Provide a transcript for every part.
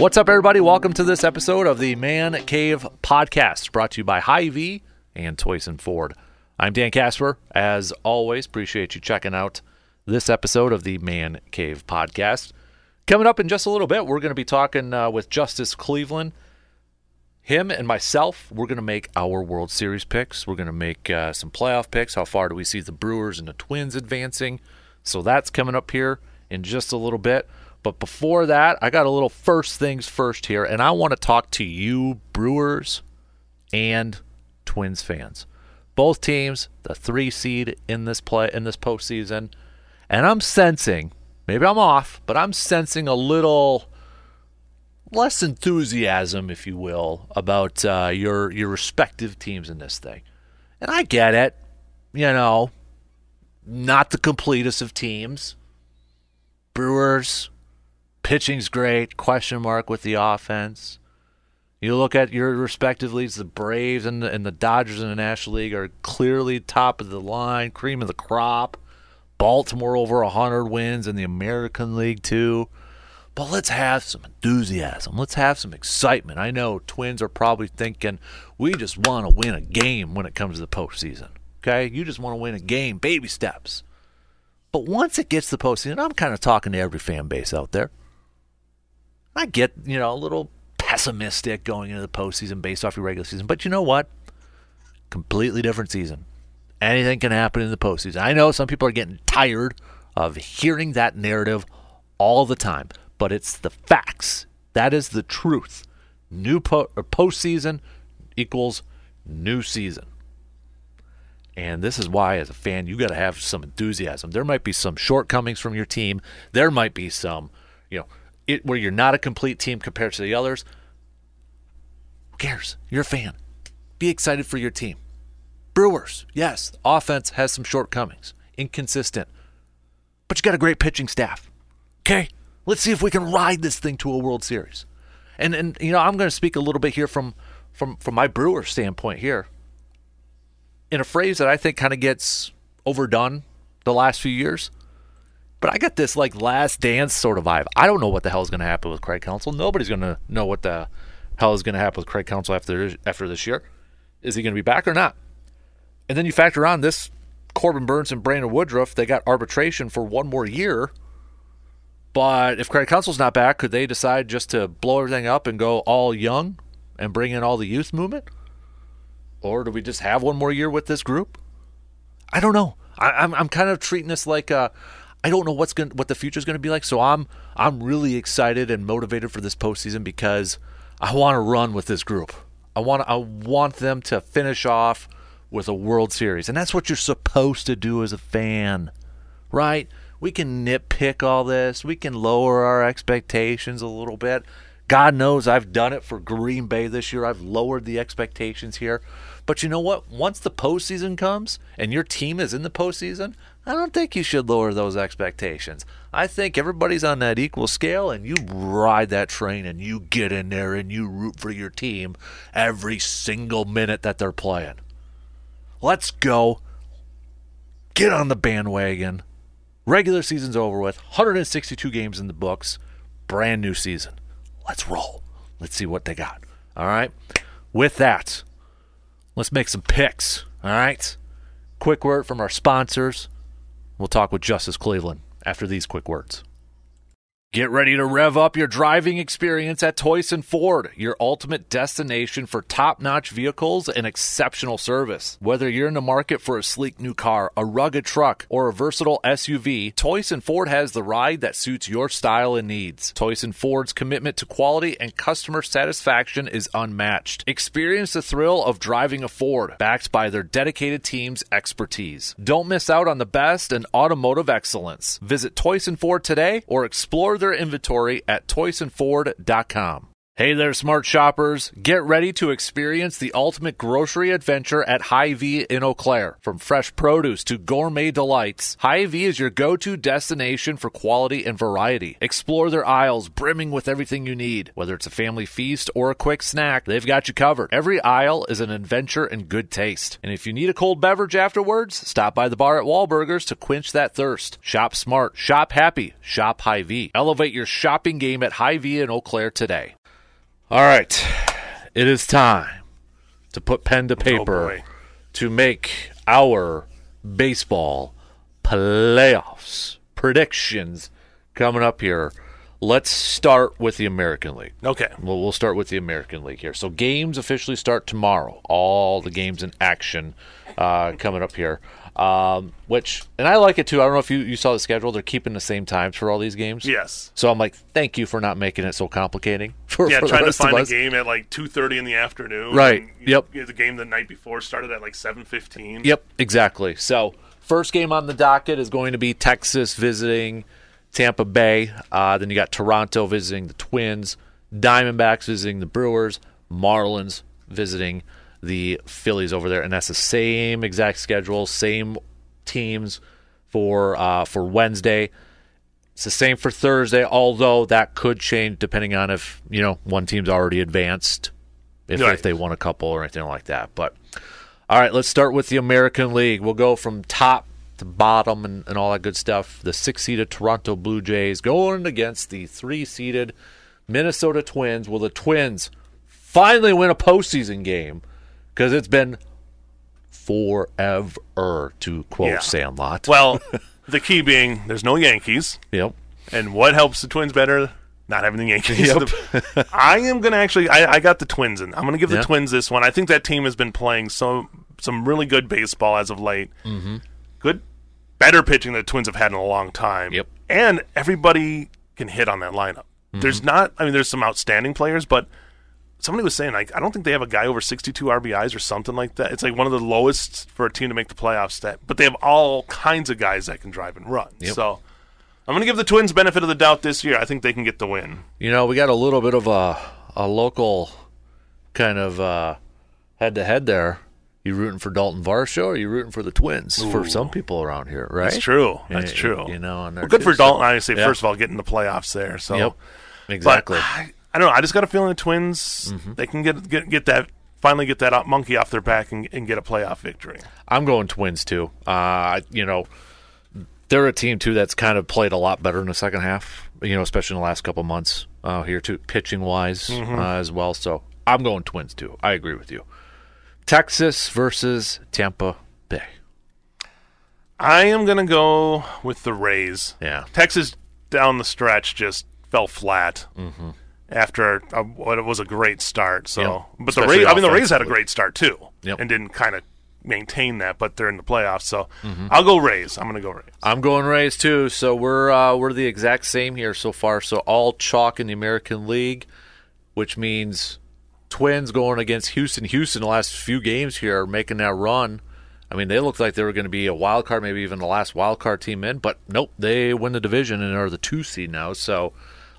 What's up, everybody? Welcome to this episode of the Man Cave Podcast, brought to you by Hy-Vee and Toys and Ford. I'm Dan Casper. As always, appreciate you checking out this episode of the Man Cave Podcast. Coming up in just a little bit, we're going to be talking with Justice Cleveland. Him and myself, we're going to make our World Series picks. We're going to make some playoff picks. How far do we see the Brewers and the Twins advancing? So that's coming up here in just a little bit. But before that, I got a little first things first here, and I want to talk to you Brewers and Twins fans. Both teams, the 3 seed in this postseason, and I'm sensing, maybe I'm off, but I'm sensing a little less enthusiasm, if you will, about your respective teams in this thing. And I get it, you know, not the completest of teams. Brewers, pitching's great, question mark with the offense. You look at your respective leagues, the Braves and the Dodgers in the National League are clearly top of the line, cream of the crop. Baltimore over 100 wins in the American League too. But let's have some enthusiasm. Let's have some excitement. I know Twins are probably thinking, we just want to win a game when it comes to the postseason. Okay? You just want to win a game. Baby steps. But once it gets to the postseason, I'm kind of talking to every fan base out there. I get, you know, a little pessimistic going into the postseason based off your regular season. But you know what? Completely different season. Anything can happen in the postseason. I know some people are getting tired of hearing that narrative all the time, but it's the facts. That is the truth. New postseason equals new season. And this is why, as a fan, you got to have some enthusiasm. There might be some shortcomings from your team. There might be some, you know, where you're not a complete team compared to the others. Who cares? You're a fan. Be excited for your team. Brewers, yes, offense has some shortcomings, inconsistent, but you got a great pitching staff. Okay, let's see if we can ride this thing to a World Series. And you know, I'm going to speak a little bit here from my Brewer standpoint here, in a phrase that I think kind of gets overdone the last few years. But I got this like Last Dance sort of vibe. I don't know what the hell is going to happen with Craig Counsell. Nobody's going to know what the hell is going to happen with Craig Counsell after this year. Is he going to be back or not? And then you factor on this Corbin Burns and Brandon Woodruff. They got arbitration for one more year. But if Craig Counsell's not back, could they decide just to blow everything up and go all young and bring in all the youth movement? Or do we just have one more year with this group? I don't know. I'm kind of treating this like I don't know what the future is going to be like. So I'm really excited and motivated for this postseason because I want to run with this group. I want them to finish off with a World Series, and that's what you're supposed to do as a fan, right? We can nitpick all this. We can lower our expectations a little bit. God knows I've done it for Green Bay this year. I've lowered the expectations here. But you know what? Once the postseason comes and your team is in the postseason, I don't think you should lower those expectations. I think everybody's on that equal scale, and you ride that train and you get in there and you root for your team every single minute that they're playing. Let's go. Get on the bandwagon. Regular season's over with. 162 games in the books. Brand new season. Let's roll. Let's see what they got. All right? With that, let's make some picks. All right? Quick word from our sponsors. We'll talk with Justice Cleveland after these quick words. Get ready to rev up your driving experience at Toys and Ford, your ultimate destination for top-notch vehicles and exceptional service. Whether you're in the market for a sleek new car, a rugged truck, or a versatile SUV, Toys and Ford has the ride that suits your style and needs. Toys and Ford's commitment to quality and customer satisfaction is unmatched. Experience the thrill of driving a Ford, backed by their dedicated team's expertise. Don't miss out on the best in automotive excellence. Visit Toys and Ford today or explore their inventory at toysandford.com. Hey there, smart shoppers. Get ready to experience the ultimate grocery adventure at Hy-Vee in Eau Claire. From fresh produce to gourmet delights, Hy-Vee is your go-to destination for quality and variety. Explore their aisles brimming with everything you need. Whether it's a family feast or a quick snack, they've got you covered. Every aisle is an adventure in good taste. And if you need a cold beverage afterwards, stop by the bar at Wahlburgers to quench that thirst. Shop smart, shop happy, shop Hy-Vee. Elevate your shopping game at Hy-Vee in Eau Claire today. All right, it is time to put pen to paper to make our baseball playoffs predictions coming up here. Let's start with the American League. Okay. We'll start with the American League here. So games officially start tomorrow, all the games in action coming up here, and I like it too. I don't know if you saw the schedule. They're keeping the same times for all these games. Yes. So I'm like, thank you for not making it so complicating. For trying to find a game at like 2:30 in the afternoon. Right. Yep. The game the night before started at like 7:15. Yep. Exactly. So first game on the docket is going to be Texas visiting Tampa Bay. Then you got Toronto visiting the Twins, Diamondbacks visiting the Brewers, Marlins visiting the Phillies over there, and that's the same exact schedule, same teams for Wednesday. It's the same for Thursday, although that could change depending on if one team's already advanced, if they won a couple or anything like that. But all right, let's start with the American League. We'll go from top to bottom and all that good stuff. The 6-seeded Toronto Blue Jays going against the 3-seeded Minnesota Twins. Will the Twins finally win a postseason game? Because it's been forever, to quote Sandlot. Well, the key being there's no Yankees. Yep. And what helps the Twins better? Not having the Yankees. Yep. I am going to actually – I got the Twins in. I'm going to give the Twins this one. I think that team has been playing some really good baseball as of late. Mm-hmm. Good, better pitching than the Twins have had in a long time. Yep. And everybody can hit on that lineup. Mm-hmm. There's some outstanding players, but – somebody was saying, I don't think they have a guy over 62 RBIs or something like that. It's like one of the lowest for a team to make the playoffs. But they have all kinds of guys that can drive and run. Yep. So I'm going to give the Twins benefit of the doubt this year. I think they can get the win. We got a little bit of a local kind of head-to-head there. You rooting for Dalton Varsho or you rooting for the Twins? Ooh. For some people around here, right? That's true. That's true. Good for Dalton, obviously, first of all, getting the playoffs there. So. Yep, exactly. But I don't know. I just got a feeling the Twins, they can get that monkey off their back and get a playoff victory. I'm going Twins too. They're a team too that's kind of played a lot better in the second half. Especially in the last couple months here too, pitching wise as well. So I'm going Twins too. I agree with you. Texas versus Tampa Bay. I am going to go with the Rays. Yeah, Texas down the stretch just fell flat. Mm-hmm. After what was a great start, so but especially the Rays. The Rays had a great start too, and didn't kind of maintain that. But they're in the playoffs, so I'll go Rays. I'm going to go Rays. I'm going Rays too. So we're the exact same here so far. So all chalk in the American League, which means Twins going against Houston. Houston the last few games here are making that run. They looked like they were going to be a wild card, maybe even the last wild card team in. But nope, they win the division and are the 2 seed now. So.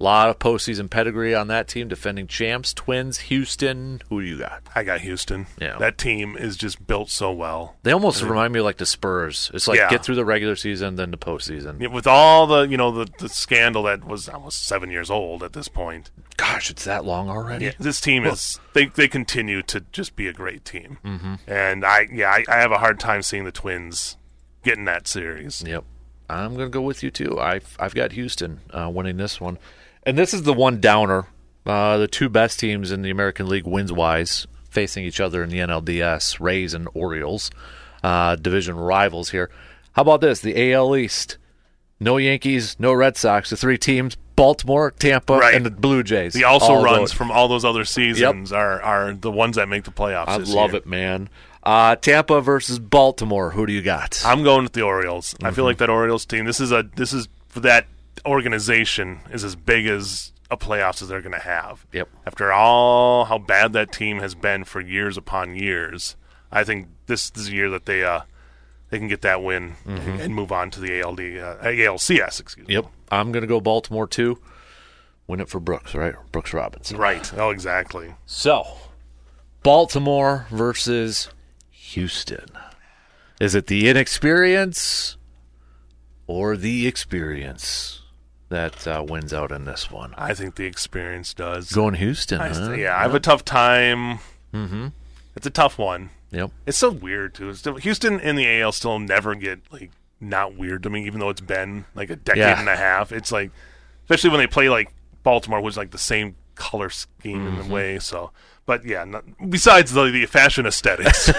A lot of postseason pedigree on that team, defending champs. Twins, Houston. Who do you got? I got Houston. Yeah. That team is just built so well. They almost remind me of like the Spurs. It's like get through the regular season, then the postseason. Yeah, with all the the scandal that was almost 7 years old at this point. Gosh, it's that long already. Yeah, this team is they continue to just be a great team, and I have a hard time seeing the Twins getting that series. Yep, I'm gonna go with you too. I've got Houston winning this one. And this is the one downer. The two best teams in the American League wins-wise facing each other in the NLDS, Rays and Orioles, division rivals here. How about this? The AL East, no Yankees, no Red Sox. The three teams, Baltimore, Tampa, and the Blue Jays. The runs from all those other seasons are the ones that make the playoffs this year. I love it, man. Tampa versus Baltimore. Who do you got? I'm going with the Orioles. I feel like that Orioles team, this is for that organization is as big as a playoffs as they're going to have. Yep. After all how bad that team has been for years upon years, I think this is a year that they can get that win and move on to the ALCS. Yep. I'm going to go Baltimore too. win it for Brooks, right? Brooks Robinson. Right. Oh, exactly. So, Baltimore versus Houston. Is it the inexperience or the experience that wins out in this one? I think the experience does. Going Houston, I have a tough time. Mm-hmm. It's a tough one. Yep. It's so weird, too. Houston in the AL still never get, like, not weird to me, even though it's been, like, a decade and a half. It's like, especially when they play, like, Baltimore was, like, the same color scheme in a way, so... But, yeah, besides the fashion aesthetics,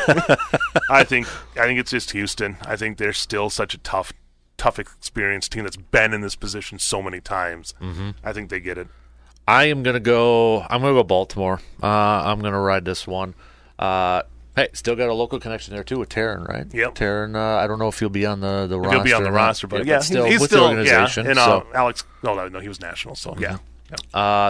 I think it's just Houston. I think they're still such a tough, experienced team that's been in this position so many times. Mm-hmm. I think they get it. I'm going to go Baltimore. I'm going to ride this one. Hey, still got a local connection there, too, with Taryn, right? Yep. Taryn, I don't know if he'll be on the roster. He'll be on the roster, but yeah, still he's with still, the organization. Yeah, and so. Alex, no, he was national, so yeah.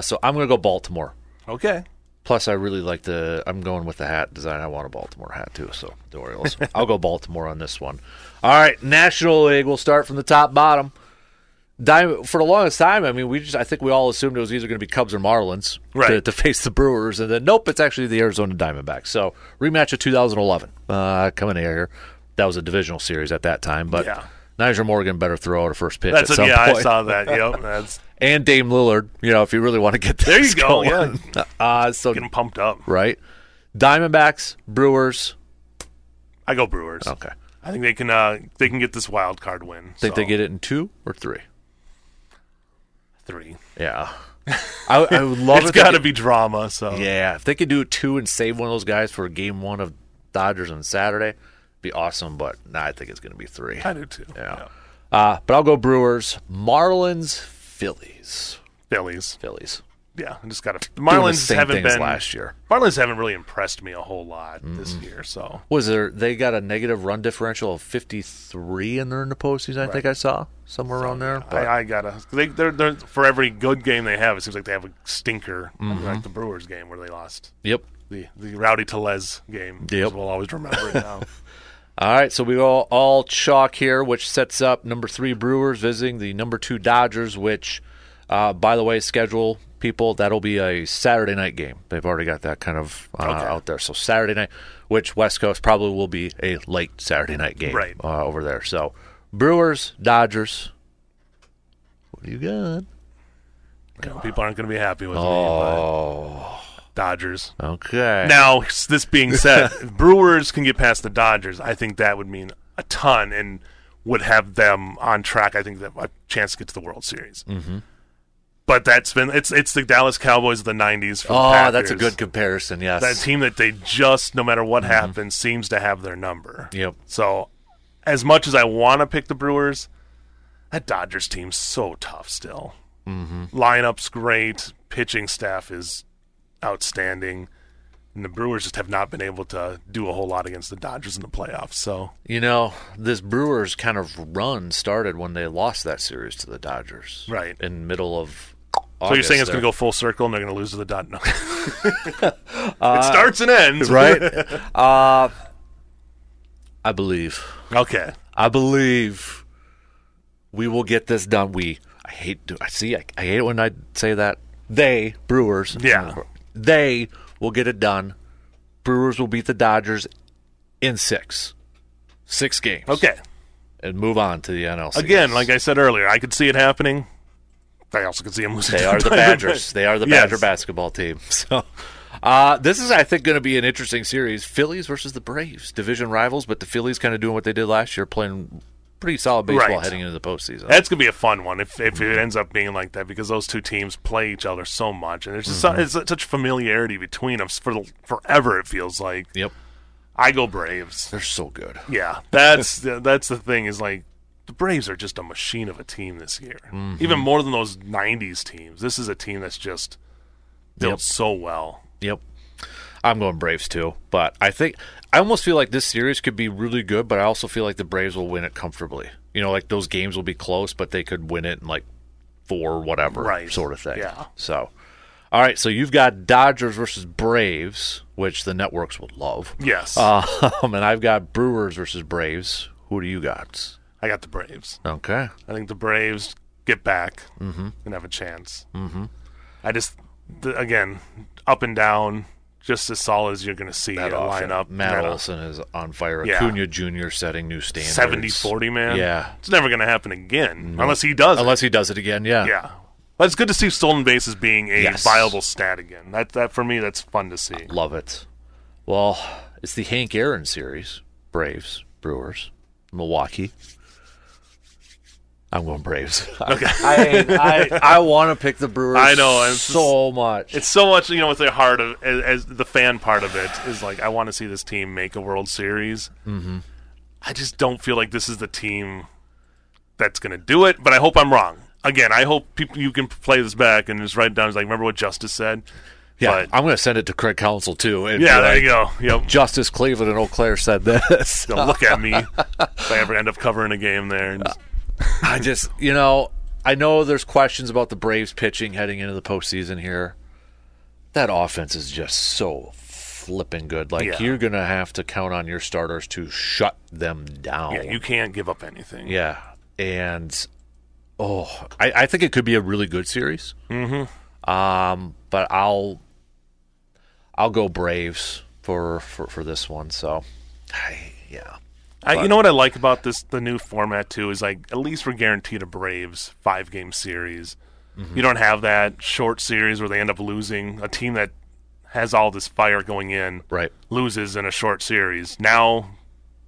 So I'm going to go Baltimore. Okay. Plus, I really like I'm going with the hat design. I want a Baltimore hat, too, so the Orioles. I'll go Baltimore on this one. All right, National League. We'll start from the top bottom. For the longest time, I mean, I think we all assumed it was either going to be Cubs or Marlins to face the Brewers, and then, nope, it's actually the Arizona Diamondbacks. So, rematch of 2011 coming here. That was a divisional series at that time, but Nyjer Morgan better throw out a first pitch at some point. I saw that. Yep, that's... And Dame Lillard, if you really want to get there, you go. Going. Yeah, so get them pumped up, right? Diamondbacks, Brewers. I go Brewers. Okay, I think they can get this wild card win. Think they get it in 2 or 3? 3. Yeah, I would love it. It's got to be drama. So yeah, if they could do 2 and save one of those guys for Game 1 of Dodgers on Saturday, it'd be awesome. But I think it's going to be 3. I do too. Yeah. But I'll go Brewers, Marlins. Phillies. Yeah, I just got to. The Marlins haven't been last year. Marlins haven't really impressed me a whole lot this year. So they got a negative run differential of 53 and they're in the postseason. I think I saw somewhere around there. But. I gotta. They're for every good game they have, it seems like they have a stinker, like the Brewers game where they lost. Yep. The Rowdy Tellez game. Yep. We'll always remember it now. All right, so we go all chalk here, which sets up number 3 Brewers visiting the number 2 Dodgers, which, by the way, schedule people, that'll be a Saturday night game. They've already got that kind of out there. So Saturday night, which West Coast probably will be a late Saturday night game over there. So Brewers, Dodgers, what do you got? People aren't going to be happy with me. Oh. Dodgers. Okay. Now, this being said, if Brewers can get past the Dodgers, I think that would mean a ton and would have them on track. I think that a chance to get to the World Series. Mm-hmm. But that's been it's the Dallas Cowboys of the 90s. For the Packers. That's a good comparison. Yes, that team that they just no matter what happens seems to have their number. Yep. So, as much as I want to pick the Brewers, that Dodgers team's so tough still. Mm-hmm. Lineup's great. Pitching staff is. Outstanding, and the Brewers just have not been able to do a whole lot against the Dodgers in the playoffs. So this Brewers kind of run started when they lost that series to the Dodgers, right? In middle of August. So you're saying it's going to go full circle, and they're going to lose to the Dodgers? No. It starts and ends, right? I believe. Okay, I believe we will get this done. I hate it when I say that. They Brewers. Yeah. They will get it done. Brewers will beat the Dodgers in 6. 6 games. Okay. And move on to the NLCS. Again, like I said earlier, I could see it happening. I also could see them losing. They are the Badgers. They are the Badger basketball team. So, this is, I think, going to be an interesting series. Phillies versus the Braves. Division rivals, but the Phillies kind of doing what they did last year, playing pretty solid baseball heading into the postseason. That's going to be a fun one if it ends up being like that because those two teams play each other so much. And there's just such familiarity between them forever, it feels like. Yep. I go Braves. They're so good. Yeah. That's the thing is like the Braves are just a machine of a team this year. Mm-hmm. Even more than those 90s teams. This is a team that's just built so well. Yep. I'm going Braves too, but I almost feel like this series could be really good, but I also feel like the Braves will win it comfortably. Like those games will be close, but they could win it in like 4 whatever sort of thing. Yeah. So, all right, so you've got Dodgers versus Braves, which the networks would love. Yes. And I've got Brewers versus Braves. Who do you got? I got the Braves. Okay. I think the Braves get back and have a chance. Mm-hmm. I just, again, up and down, just as solid as you're going to see that a lineup. Matt Olson is on fire. Acuna Jr. setting new standards. 70-40, man. Yeah. It's never going to happen again unless he does it. Unless he does it again, yeah. Yeah. But it's good to see stolen bases being a viable stat again. That for me, that's fun to see. I love it. Well, it's the Hank Aaron series. Braves, Brewers, Milwaukee. I'm going Braves. Okay. I want to pick the Brewers. I know so much. It's so much, you know, with their heart of as the fan part of it is like I want to see this team make a World Series. Mm-hmm. I just don't feel like this is the team that's going to do it. But I hope I'm wrong. Again, I hope people you can play this back and just write it down. It's like, remember what Justice said? Yeah, but I'm going to send it to Craig Counsell, too. Yeah, there you go. Yep. Justice Cleveland and Eau Claire said this. Don't look at me if I ever end up covering a game there. And I just, you know, I know there's questions about the Braves pitching heading into the postseason here. That offense is just so flipping good. Like, you're going to have to count on your starters to shut them down. Yeah, you can't give up anything. Yeah, and, I think it could be a really good series. Mm-hmm. But I'll go Braves for this one. So, yeah. You know what I like about the new format, too, is like at least we're guaranteed a Braves 5-game series. Mm-hmm. You don't have that short series where they end up losing. A team that has all this fire going in loses in a short series. Now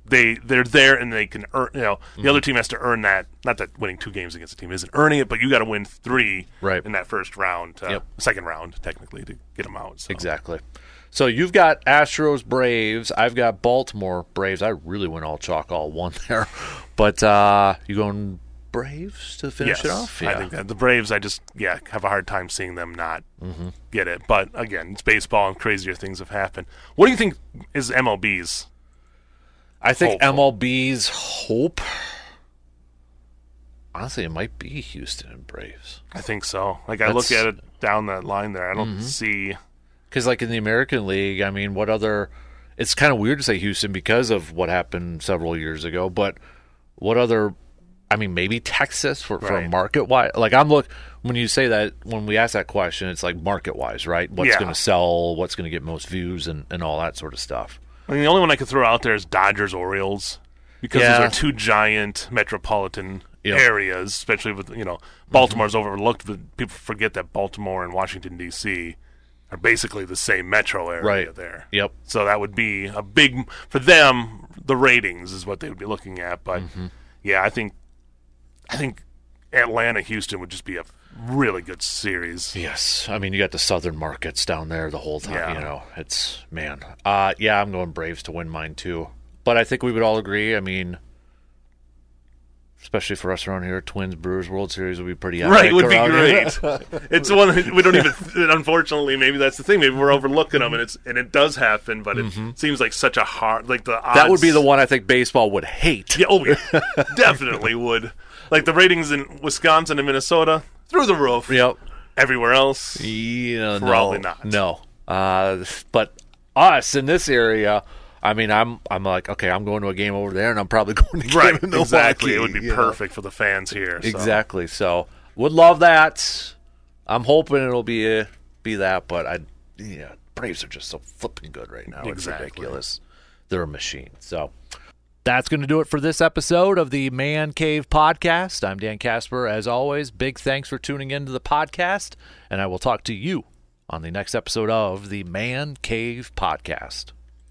they're there and they can earn, you know, the other team has to earn that. Not that winning 2 games against a team isn't earning it, but you got to win 3 in that first round, second round, technically, to get them out. So. Exactly. So you've got Astros, Braves. I've got Baltimore, Braves. I really went all chalk, all one there. But you going Braves to finish it off? Yeah. I think that the Braves, I just have a hard time seeing them not get it. But, again, it's baseball and crazier things have happened. What do you think is MLB's? I think MLB's hope, honestly, it might be Houston and Braves. I think so. Like, I look at it down that line there. I don't see. Because, like, in the American League, I mean, what other – it's kind of weird to say Houston because of what happened several years ago, but what other – I mean, maybe Texas for a market-wise. Like, when you say that, when we ask that question, it's like market-wise, right? What's going to sell, what's going to get most views, and all that sort of stuff. I mean, the only one I could throw out there is Dodgers-Orioles because those are 2 giant metropolitan areas, especially with, you know, Baltimore's overlooked. But people forget that Baltimore and Washington, D.C. are basically the same metro area there. Yep. So that would be a big – for them, the ratings is what they would be looking at. But, I think Atlanta-Houston would just be a really good series. Yes. I mean, you got the southern markets down there the whole time. Yeah. You know, it's, man. I'm going Braves to win mine too. But I think we would all agree. I mean, especially for us around here, Twins, Brewers, World Series would be pretty epic. Right, it would be great. It's one that we don't even, unfortunately, maybe that's the thing. Maybe we're overlooking them, and it does happen, but it seems like such a hard, like the odds. That would be the one I think baseball would hate. Yeah, definitely would. Like the ratings in Wisconsin and Minnesota, through the roof. Yep. Everywhere else, probably not. No. But us in this area, I mean, I'm like, okay, I'm going to a game over there, and I'm probably going to a game in Milwaukee. Exactly. It would be perfect for the fans here. So. Exactly. So would love that. I'm hoping it'll be that, but Braves are just so flipping good right now. Exactly. It's ridiculous. They're a machine. So. That's going to do it for this episode of the Man Cave Podcast. I'm Dan Casper. As always, big thanks for tuning into the podcast, and I will talk to you on the next episode of the Man Cave Podcast.